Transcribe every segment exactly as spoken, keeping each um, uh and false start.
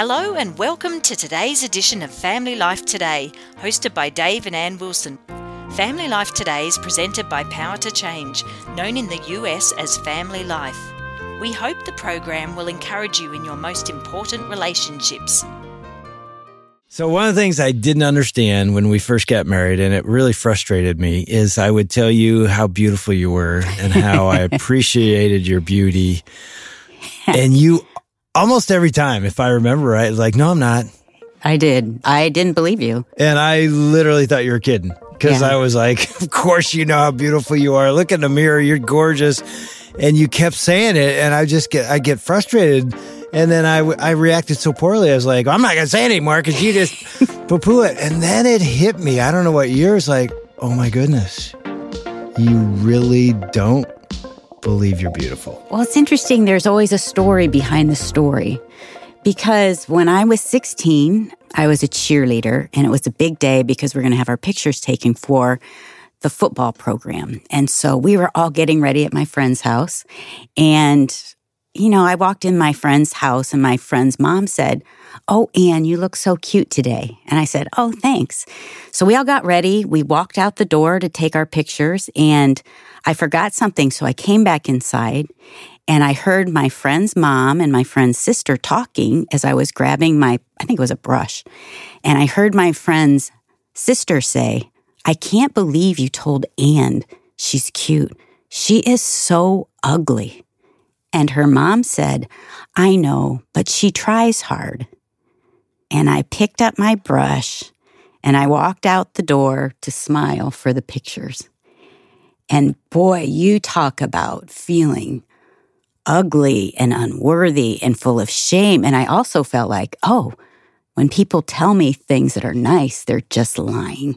Hello and welcome to today's edition of Family Life Today, hosted by Dave and Ann Wilson. Family Life Today is presented by Power to Change, known in the U S as Family Life. We hope the program will encourage you in your most important relationships. So one of the things I didn't understand when we first got married, and it really frustrated me, is I would tell you how beautiful you were and how I appreciated your beauty. And you almost every time, if I remember right, was like, no, I'm not. I did. I didn't believe you. And I literally thought you were kidding because yeah. I was like, of course you know how beautiful you are. Look in the mirror. You're gorgeous. And you kept saying it. And I just get, I get frustrated. And then I, I reacted so poorly. I was like, I'm not going to say it anymore because you just poo-poo it. And then it hit me. I don't know what year. It's like, oh, my goodness. You really don't believe you're beautiful. Well, it's interesting. There's always a story behind the story. Because when I was sixteen, I was a cheerleader. And it was a big day because we're going to have our pictures taken for the football program. And so we were all getting ready at my friend's house. And you know, I walked in my friend's house and my friend's mom said, oh, Ann, you look so cute today. And I said, oh, thanks. So we all got ready. We walked out the door to take our pictures and I forgot something. So I came back inside and I heard my friend's mom and my friend's sister talking as I was grabbing my, I think it was a brush. And I heard my friend's sister say, I can't believe you told Ann she's cute. She is so ugly. And her mom said, I know, but she tries hard. And I picked up my brush and I walked out the door to smile for the pictures. And boy, you talk about feeling ugly and unworthy and full of shame. And I also felt like, oh, when people tell me things that are nice, they're just lying.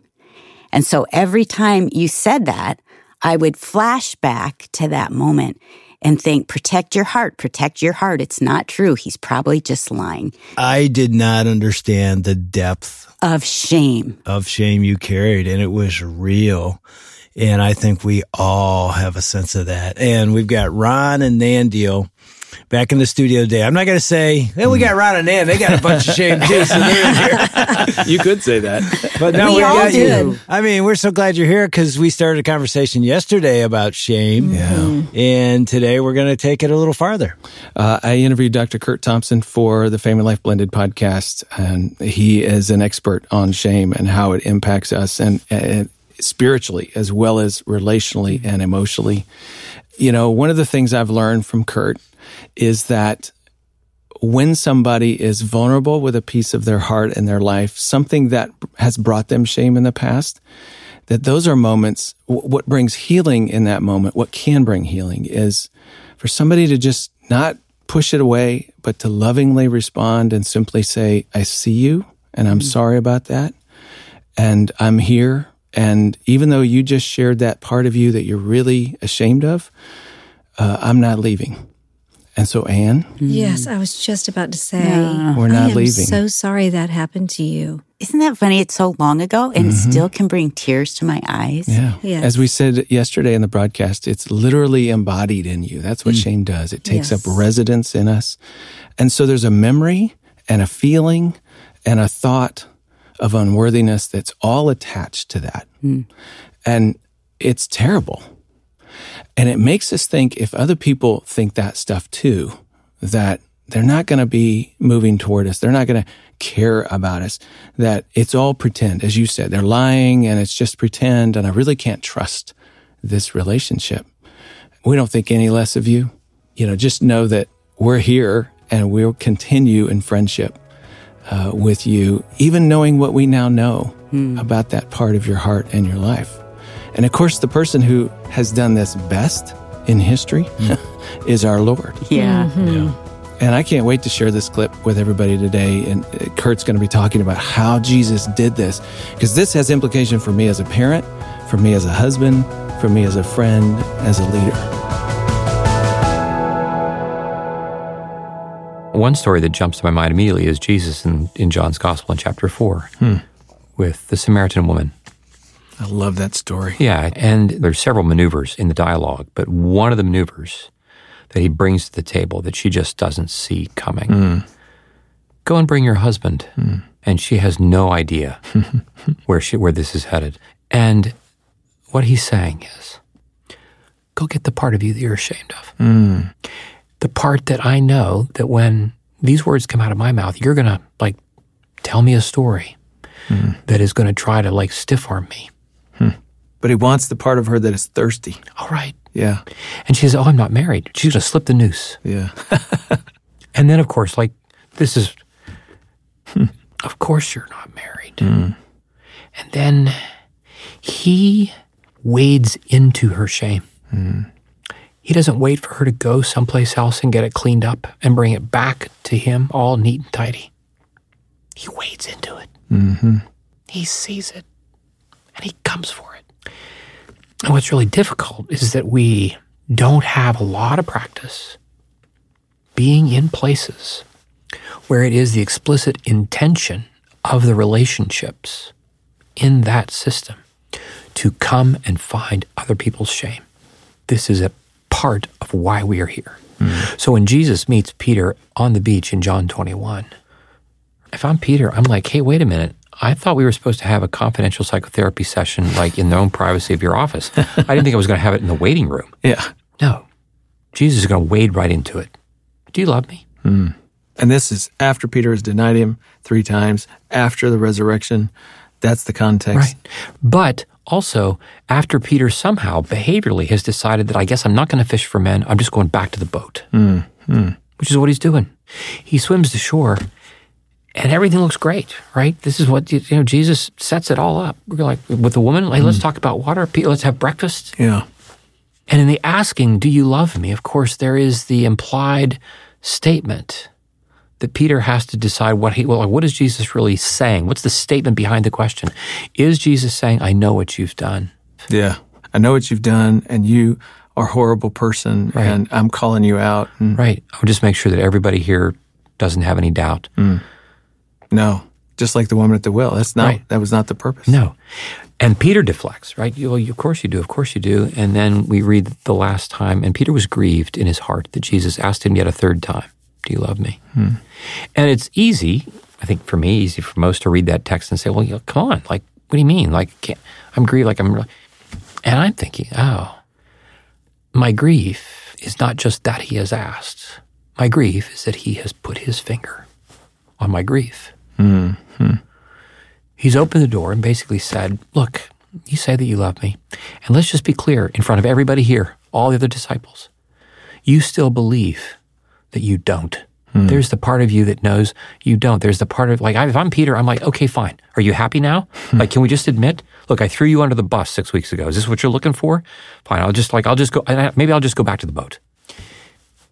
And so every time you said that, I would flash back to that moment and think, protect your heart, protect your heart. It's not true. He's probably just lying. I did not understand the depth of shame. Of shame you carried, and it was real. And I think we all have a sense of that. And we've got Ron and Nan Deal back in the studio today. I'm not going to say, hey, we got Ron and Nan. They got a bunch of shame too, so they're in here. You could say that. But no, we, we got did. you. I mean, we're so glad you're here because we started a conversation yesterday about shame. Mm-hmm. And today we're going to take it a little farther. Uh, I interviewed Doctor Kurt Thompson for the Family Life Blended Podcast, and he is an expert on shame and how it impacts us and, and spiritually as well as relationally and emotionally. You know, one of the things I've learned from Kurt is that when somebody is vulnerable with a piece of their heart and their life, something that has brought them shame in the past, that those are moments, what brings healing in that moment, what can bring healing is for somebody to just not push it away, but to lovingly respond and simply say, I see you and I'm mm-hmm. sorry about that and I'm here. And even though you just shared that part of you that you're really ashamed of, uh, I'm not leaving. And so, Ann? Yes, I was just about to say, yeah. we're not I am leaving. So sorry that happened to you. Isn't that funny? It's so long ago and mm-hmm. it still can bring tears to my eyes. Yeah. Yes. As we said yesterday in the broadcast, it's literally embodied in you. That's what mm. shame does. It takes yes. up residence in us. And so there's a memory and a feeling and a thought of unworthiness that's all attached to that. Mm. And it's terrible. And it makes us think if other people think that stuff too, that they're not going to be moving toward us. They're not going to care about us, that it's all pretend. As you said, they're lying and it's just pretend. And I really can't trust this relationship. We don't think any less of you. You know, just know that we're here and we'll continue in friendship uh, with you, even knowing what we now know hmm. about that part of your heart and your life. And of course, the person who has done this best in history mm. is our Lord. Yeah. Mm-hmm. yeah. And I can't wait to share this clip with everybody today. And Kurt's going to be talking about how Jesus did this, because this has implication for me as a parent, for me as a husband, for me as a friend, as a leader. One story that jumps to my mind immediately is Jesus in, in John's Gospel in chapter four hmm. with the Samaritan woman. I love that story. Yeah, and there's several maneuvers in the dialogue, but one of the maneuvers that he brings to the table that she just doesn't see coming mm. go and bring your husband. Hmm. And she has no idea where she where this is headed. And what he's saying is, go get the part of you that you're ashamed of. Mm. The part that I know that when these words come out of my mouth, you're going to like tell me a story mm. that is going to try to like stiff arm me. Hmm. But he wants the part of her that is thirsty. All right. Yeah. And she says, oh, I'm not married. She's going to slip the noose. Yeah. And then, of course, like this is, hmm. of course you're not married. Mm. And then he wades into her shame. Mm. He doesn't wait for her to go someplace else and get it cleaned up and bring it back to him all neat and tidy. He wades into it. Mm-hmm. He sees it, and he comes for it. And what's really difficult is that we don't have a lot of practice being in places where it is the explicit intention of the relationships in that system to come and find other people's shame. This is a part of why we are here. Mm. So when Jesus meets Peter on the beach in John twenty-one, if I'm Peter, I'm like, hey, wait a minute. I thought we were supposed to have a confidential psychotherapy session like in the own privacy of your office. I didn't think I was going to have it in the waiting room. Yeah. No. Jesus is going to wade right into it. Do you love me? Mm. And this is after Peter has denied him three times, after the resurrection. That's the context. Right. But also, after Peter somehow behaviorally has decided that I guess I'm not going to fish for men, I'm just going back to the boat, mm, mm. which is what he's doing. He swims to shore, and everything looks great, right? This is what, you know, Jesus sets it all up. We're like, with the woman, like, mm. let's talk about water, let's have breakfast. Yeah. And in the asking, do you love me? Of course, there is the implied statement that Peter has to decide what he, well, what is Jesus really saying? What's the statement behind the question? Is Jesus saying, I know what you've done? Yeah, I know what you've done, and you are a horrible person, right. and I'm calling you out. And right. I'll just make sure that everybody here doesn't have any doubt. Mm. No, just like the woman at the well. That's not, right. That was not the purpose. No. And Peter deflects, right? You, well, you, of course you do, of course you do. And then we read the last time, and Peter was grieved in his heart that Jesus asked him yet a third time, do you love me? Hmm. And it's easy, I think for me, easy for most to read that text and say, well, you know, come on, like, what do you mean? Like, can't, I'm grieved, like I'm really, and I'm thinking, oh, my grief is not just that he has asked. My grief is that he has put his finger on my grief. Hmm. Hmm. He's opened the door and basically said, look, you say that you love me, and let's just be clear in front of everybody here, all the other disciples, you still believe that you don't. Hmm. There's the part of you that knows you don't. There's the part of, like, if I'm Peter, I'm like, okay, fine. Are you happy now? Hmm. Like, can we just admit, look, I threw you under the bus six weeks ago. Is this what you're looking for? Fine, I'll just, like, I'll just go, maybe I'll just go back to the boat.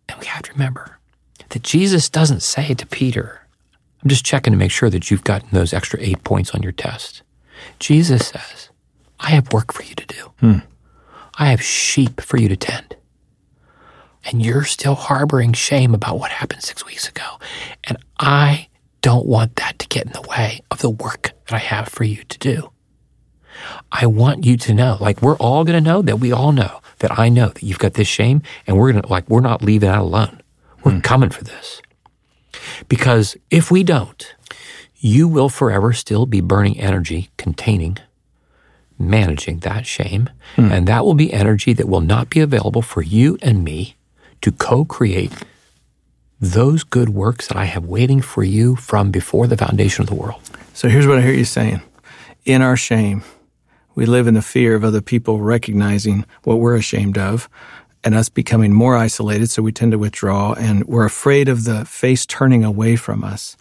And we have to remember that Jesus doesn't say to Peter, I'm just checking to make sure that you've gotten those extra eight points on your test. Jesus says, I have work for you to do. Hmm. I have sheep for you to tend. And you're still harboring shame about what happened six weeks ago. And I don't want that to get in the way of the work that I have for you to do. I want you to know, like, we're all going to know that we all know that I know that you've got this shame, and we're going to, like, we're not leaving out alone. We're mm. coming for this. Because if we don't, you will forever still be burning energy containing, managing that shame. Mm. And that will be energy that will not be available for you and me to co-create those good works that I have waiting for you from before the foundation of the world. So here's what I hear you saying. In our shame, we live in the fear of other people recognizing what we're ashamed of and us becoming more isolated, so we tend to withdraw, and we're afraid of the face turning away from us.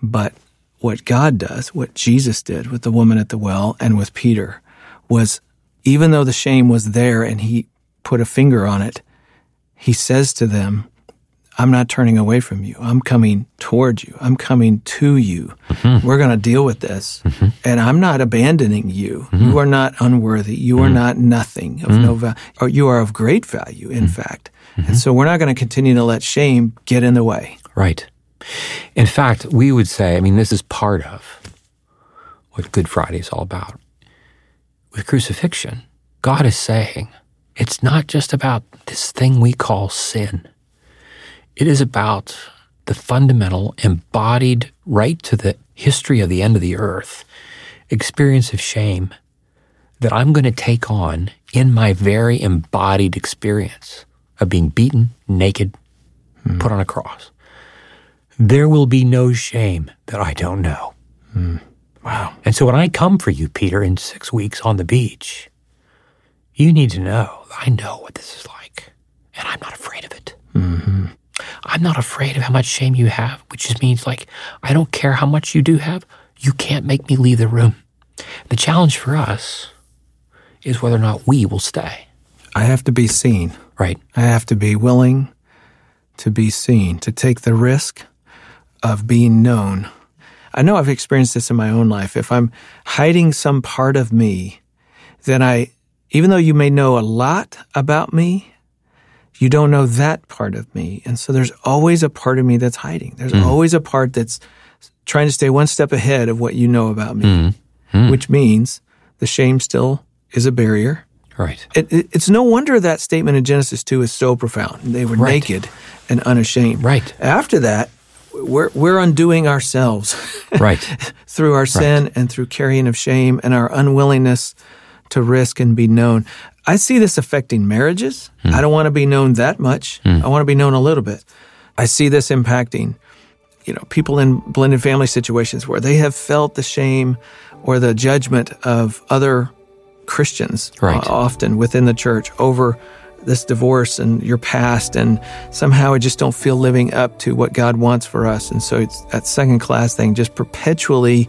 But what God does, what Jesus did with the woman at the well and with Peter, was even though the shame was there and he put a finger on it, he says to them, I'm not turning away from you. I'm coming toward you. I'm coming to you. Mm-hmm. We're going to deal with this. Mm-hmm. And I'm not abandoning you. Mm-hmm. You are not unworthy. You mm-hmm. are not nothing of mm-hmm. no value. Or you are of great value, in mm-hmm. fact. Mm-hmm. And so we're not going to continue to let shame get in the way. Right. In fact, we would say, I mean, this is part of what Good Friday is all about. With crucifixion, God is saying, it's not just about this thing we call sin. It is about the fundamental embodied right to the history of the end of the earth experience of shame that I'm going to take on in my very embodied experience of being beaten, naked, mm. put on a cross. There will be no shame that I don't know. Mm. Wow. And so when I come for you, Peter, in six weeks on the beach, you need to know, I know what this is like, and I'm not afraid of it. Mm-hmm. I'm not afraid of how much shame you have, which just means, like, I don't care how much you do have, you can't make me leave the room. The challenge for us is whether or not we will stay. I have to be seen. Right. I have to be willing to be seen, to take the risk of being known. I know I've experienced this in my own life. If I'm hiding some part of me, then I, even though you may know a lot about me, you don't know that part of me. And so there's always a part of me that's hiding. There's mm. always a part that's trying to stay one step ahead of what you know about me, mm. Mm. which means the shame still is a barrier. Right. It, it, it's no wonder that statement in Genesis two is so profound. They were right. naked and unashamed. Right. After that, We're we're undoing ourselves right. through our sin right. and through carrying of shame and our unwillingness to risk and be known. I see this affecting marriages. Mm. I don't want to be known that much. Mm. I want to be known a little bit. I see this impacting, you know, people in blended family situations where they have felt the shame or the judgment of other Christians right. often within the church over this divorce and your past, and somehow I just don't feel living up to what God wants for us. And so it's that second-class thing just perpetually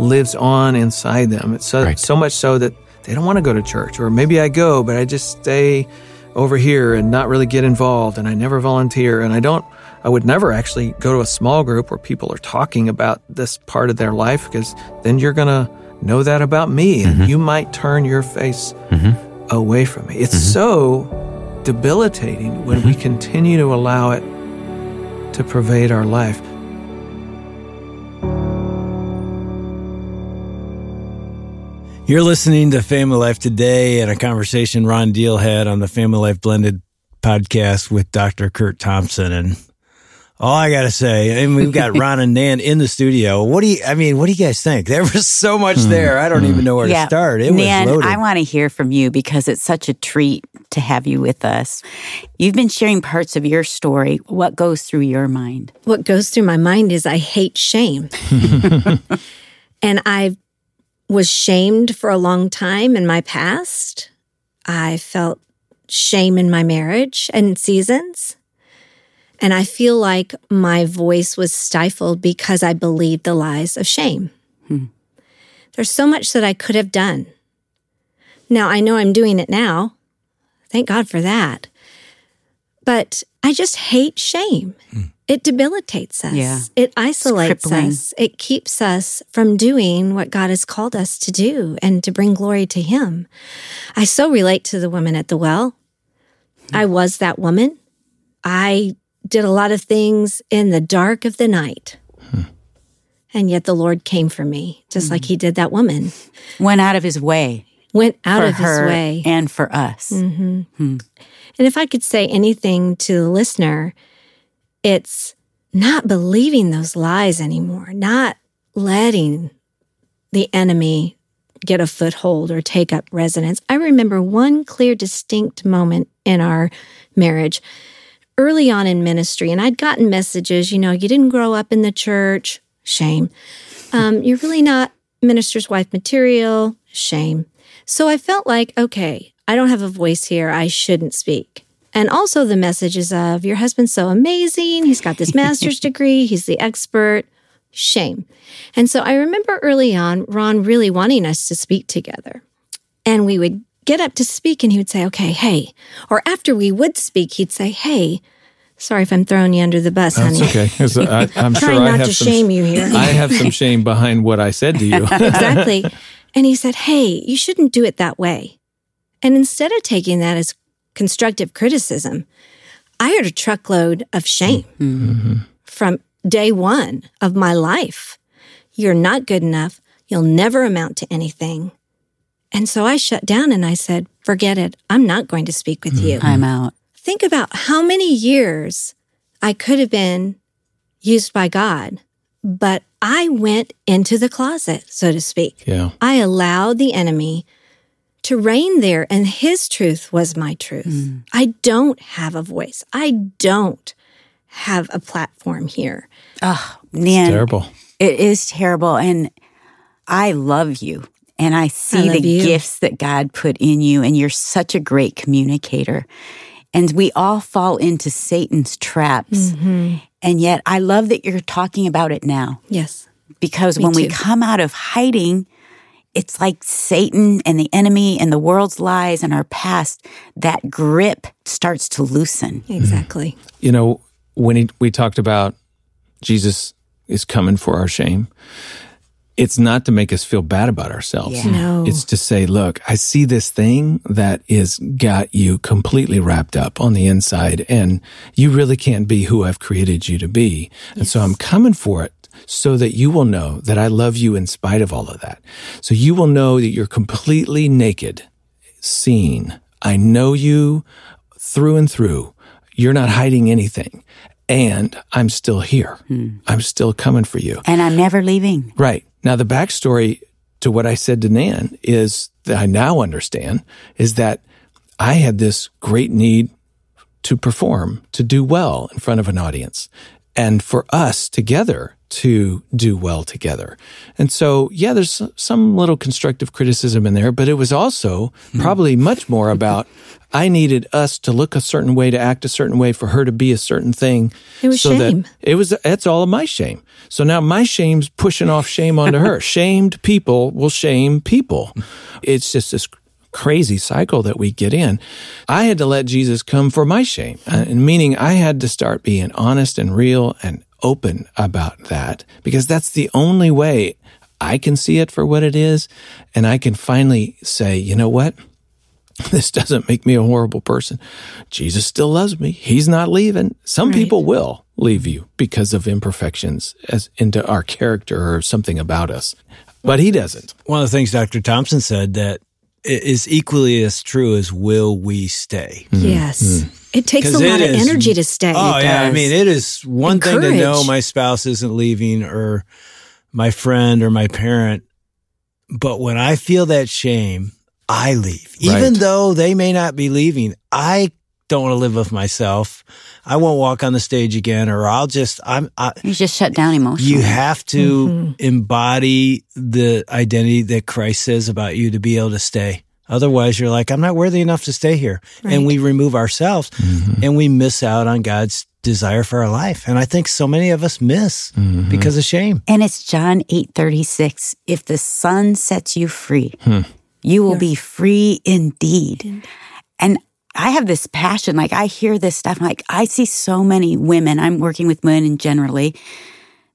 lives on inside them. It's so, right. so much so that they don't want to go to church, or maybe I go, but I just stay over here and not really get involved, and I never volunteer, and I don't, I would never actually go to a small group where people are talking about this part of their life, because then you're going to know that about me, mm-hmm. and you might turn your face mm-hmm. away from me. It's mm-hmm. so debilitating when mm-hmm. we continue to allow it to pervade our life. You're listening to Family Life Today and a conversation Ron Deal had on the Family Life Blended podcast with Doctor Kurt Thompson. And all I got to say, and we've got Ron and Nan in the studio. What do you, I mean, what do you guys think? There was so much mm. there. I don't mm. even know where yeah. to start. It Nan, was loaded. I want to hear from you because it's such a treat to have you with us. You've been sharing parts of your story. What goes through your mind? What goes through my mind is I hate shame. And I was shamed for a long time in my past. I felt shame in my marriage and seasons. And I feel like my voice was stifled because I believed the lies of shame. Hmm. There's so much that I could have done. Now, I know I'm doing it now. Thank God for that. But I just hate shame. Hmm. It debilitates us. Yeah. It isolates us. It keeps us from doing what God has called us to do and to bring glory to Him. I so relate to the woman at the well. Hmm. I was that woman. I did a lot of things in the dark of the night. Huh. And yet the Lord came for me, just mm-hmm. like He did that woman. Went out of His way. Went out of His way. And for us. Mm-hmm. Hmm. And if I could say anything to the listener, it's not believing those lies anymore, not letting the enemy get a foothold or take up residence. I remember one clear, distinct moment in our marriage early on in ministry, and I'd gotten messages, you know, you didn't grow up in the church, shame. Um, you're really not minister's wife material, shame. So I felt like, okay, I don't have a voice here, I shouldn't speak. And also the messages of, your husband's so amazing, he's got this master's degree, he's the expert, shame. And so I remember early on, Ron really wanting us to speak together. And we would get up to speak, and he would say, okay, hey. Or after we would speak, he'd say, hey, sorry if I'm throwing you under the bus, honey. That's okay. It's, I, I'm sure I not have to some, shame you here. I have some shame behind what I said to you. Exactly. And he said, hey, you shouldn't do it that way. And instead of taking that as constructive criticism, I heard a truckload of shame mm-hmm. from day one of my life. You're not good enough. You'll never amount to anything. And so I shut down and I said, forget it. I'm not going to speak with you. I'm out. Think about how many years I could have been used by God, but I went into the closet, so to speak. Yeah. I allowed the enemy to reign there, and his truth was my truth. Mm. I don't have a voice. I don't have a platform here. Oh, Nan. It's terrible. It is terrible, and I love you, and I see I the you. gifts that God put in you, and you're such a great communicator. And we all fall into Satan's traps, mm-hmm. and yet I love that you're talking about it now. Yes. Because when too. we come out of hiding, it's like Satan and the enemy and the world's lies and our past, that grip starts to loosen. Exactly. Mm-hmm. You know, when he, we talked about Jesus is coming for our shame, it's not to make us feel bad about ourselves. Yeah. No. It's to say, look, I see this thing that is got you completely wrapped up on the inside, and you really can't be who I've created you to be. Yes. And so I'm coming for it so that you will know that I love you in spite of all of that. So you will know that you're completely naked, seen. I know you through and through. You're not hiding anything. And I'm still here. Hmm. I'm still coming for you. And I'm never leaving. Right. Now, the backstory to what I said to Nan is that I now understand is that I had this great need to perform, to do well in front of an audience, and for us together to do well together. And so, yeah, there's some little constructive criticism in there, but it was also mm. probably much more about I needed us to look a certain way, to act a certain way, for her to be a certain thing. It was so shame. That it was, that's all of my shame. So now my shame's pushing off shame onto her. Shamed people will shame people. It's just this crazy cycle that we get in. I had to let Jesus come for my shame, and meaning I had to start being honest and real and open about that, because that's the only way I can see it for what it is, and I can finally say, you know what? This doesn't make me a horrible person. Jesus still loves me. He's not leaving. Some right. people will leave you because of imperfections as into our character or something about us, but he doesn't. One of the things Doctor Thompson said that is equally as true as will we stay? Mm-hmm. Yes. Mm-hmm. It takes a lot of is, energy to stay. Oh, yeah. I mean, it is one thing to know my spouse isn't leaving or my friend or my parent. But when I feel that shame, I leave. Right. Even though they may not be leaving, I don't want to live with myself. I won't walk on the stage again, or I'll just, I'm, I, you just shut down emotionally. You have to mm-hmm. embody the identity that Christ says about you to be able to stay. Otherwise, you're like, I'm not worthy enough to stay here. Right. And we remove ourselves mm-hmm. and we miss out on God's desire for our life. And I think so many of us miss mm-hmm. because of shame. And it's John eight thirty-six. If the Son sets you free, hmm. you will yeah. be free indeed. And I have this passion, like I hear this stuff, like I see so many women, I'm working with women generally,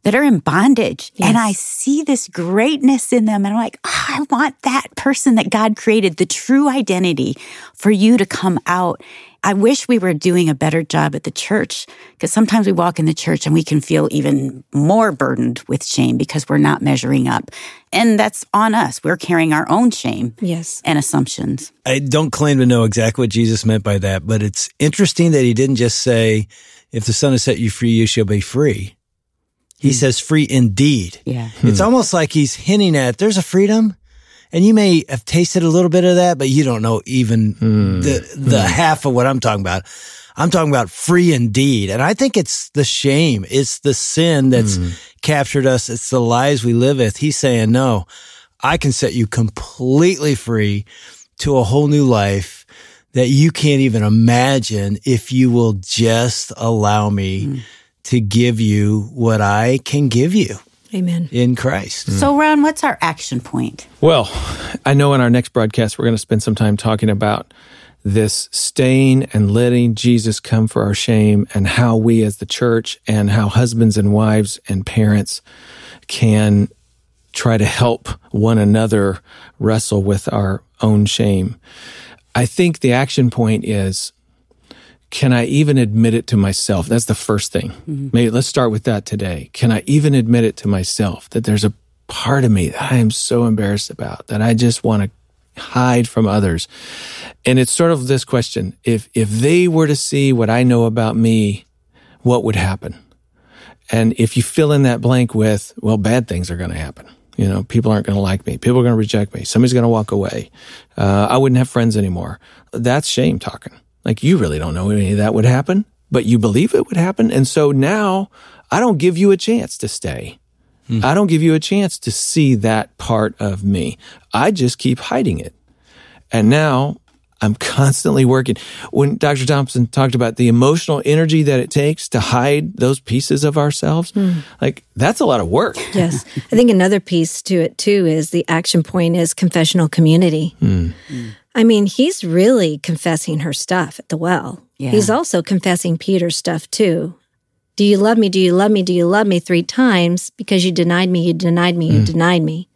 that are in bondage. Yes. And I see this greatness in them. And I'm like, oh, I want that person that God created, the true identity for you to come out. I wish we were doing a better job at the church, because sometimes we walk in the church and we can feel even more burdened with shame because we're not measuring up. And that's on us. We're carrying our own shame yes. and assumptions. I don't claim to know exactly what Jesus meant by that, but it's interesting that he didn't just say, if the Son has set you free, you shall be free. He hmm. says free indeed. Yeah. Hmm. It's almost like he's hinting at there's a freedom. And you may have tasted a little bit of that, but you don't know even mm. the the mm. half of what I'm talking about. I'm talking about free indeed. And I think it's the shame. It's the sin that's mm. captured us. It's the lies we live with. He's saying, no, I can set you completely free to a whole new life that you can't even imagine if you will just allow me mm. to give you what I can give you. Amen. In Christ. So, Ron, what's our action point? Well, I know in our next broadcast, we're going to spend some time talking about this staying and letting Jesus come for our shame, and how we as the church and how husbands and wives and parents can try to help one another wrestle with our own shame. I think the action point is, can I even admit it to myself? That's the first thing. Mm-hmm. Maybe let's start with that today. Can I even admit it to myself that there's a part of me that I am so embarrassed about, that I just want to hide from others? And it's sort of this question, if if they were to see what I know about me, what would happen? And if you fill in that blank with, well, bad things are going to happen. You know, people aren't going to like me. People are going to reject me. Somebody's going to walk away. Uh, I wouldn't have friends anymore. That's shame talking. Like, you really don't know any of that would happen, but you believe it would happen. And so now I don't give you a chance to stay. Mm. I don't give you a chance to see that part of me. I just keep hiding it. And now I'm constantly working. When Doctor Thompson talked about the emotional energy that it takes to hide those pieces of ourselves, mm. like that's a lot of work. Yes. I think another piece to it too is the action point is confessional community. Mm. Mm. I mean, he's really confessing her stuff at the well. Yeah. He's also confessing Peter's stuff too. Do you love me? Do you love me? Do you love me? Three times because you denied me, you denied me, you mm. denied me.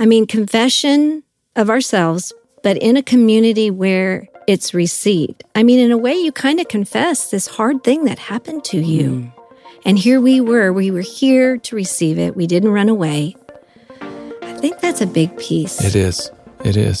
I mean, confession of ourselves, but in a community where it's received. I mean, in a way, you kind of confess this hard thing that happened to you. Mm. And here we were. We were here to receive it. We didn't run away. I think that's a big piece. It is. It is.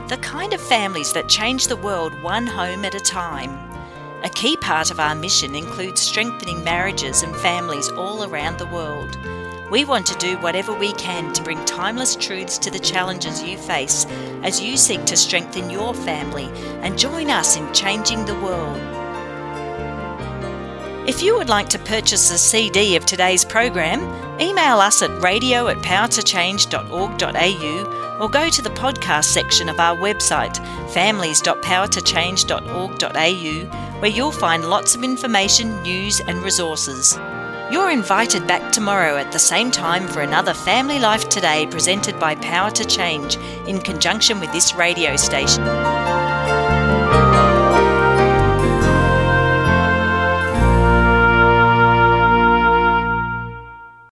the kind of families that change the world one home at a time. A key part of our mission includes strengthening marriages and families all around the world. We want to do whatever we can to bring timeless truths to the challenges you face as you seek to strengthen your family and join us in changing the world. If you would like to purchase a C D of today's program, email us at radio at power to change dot org dot a u or go to the podcast section of our website, families dot power to change dot org dot a u, where you'll find lots of information, news and resources. You're invited back tomorrow at the same time for another Family Life Today presented by Power to Change in conjunction with this radio station.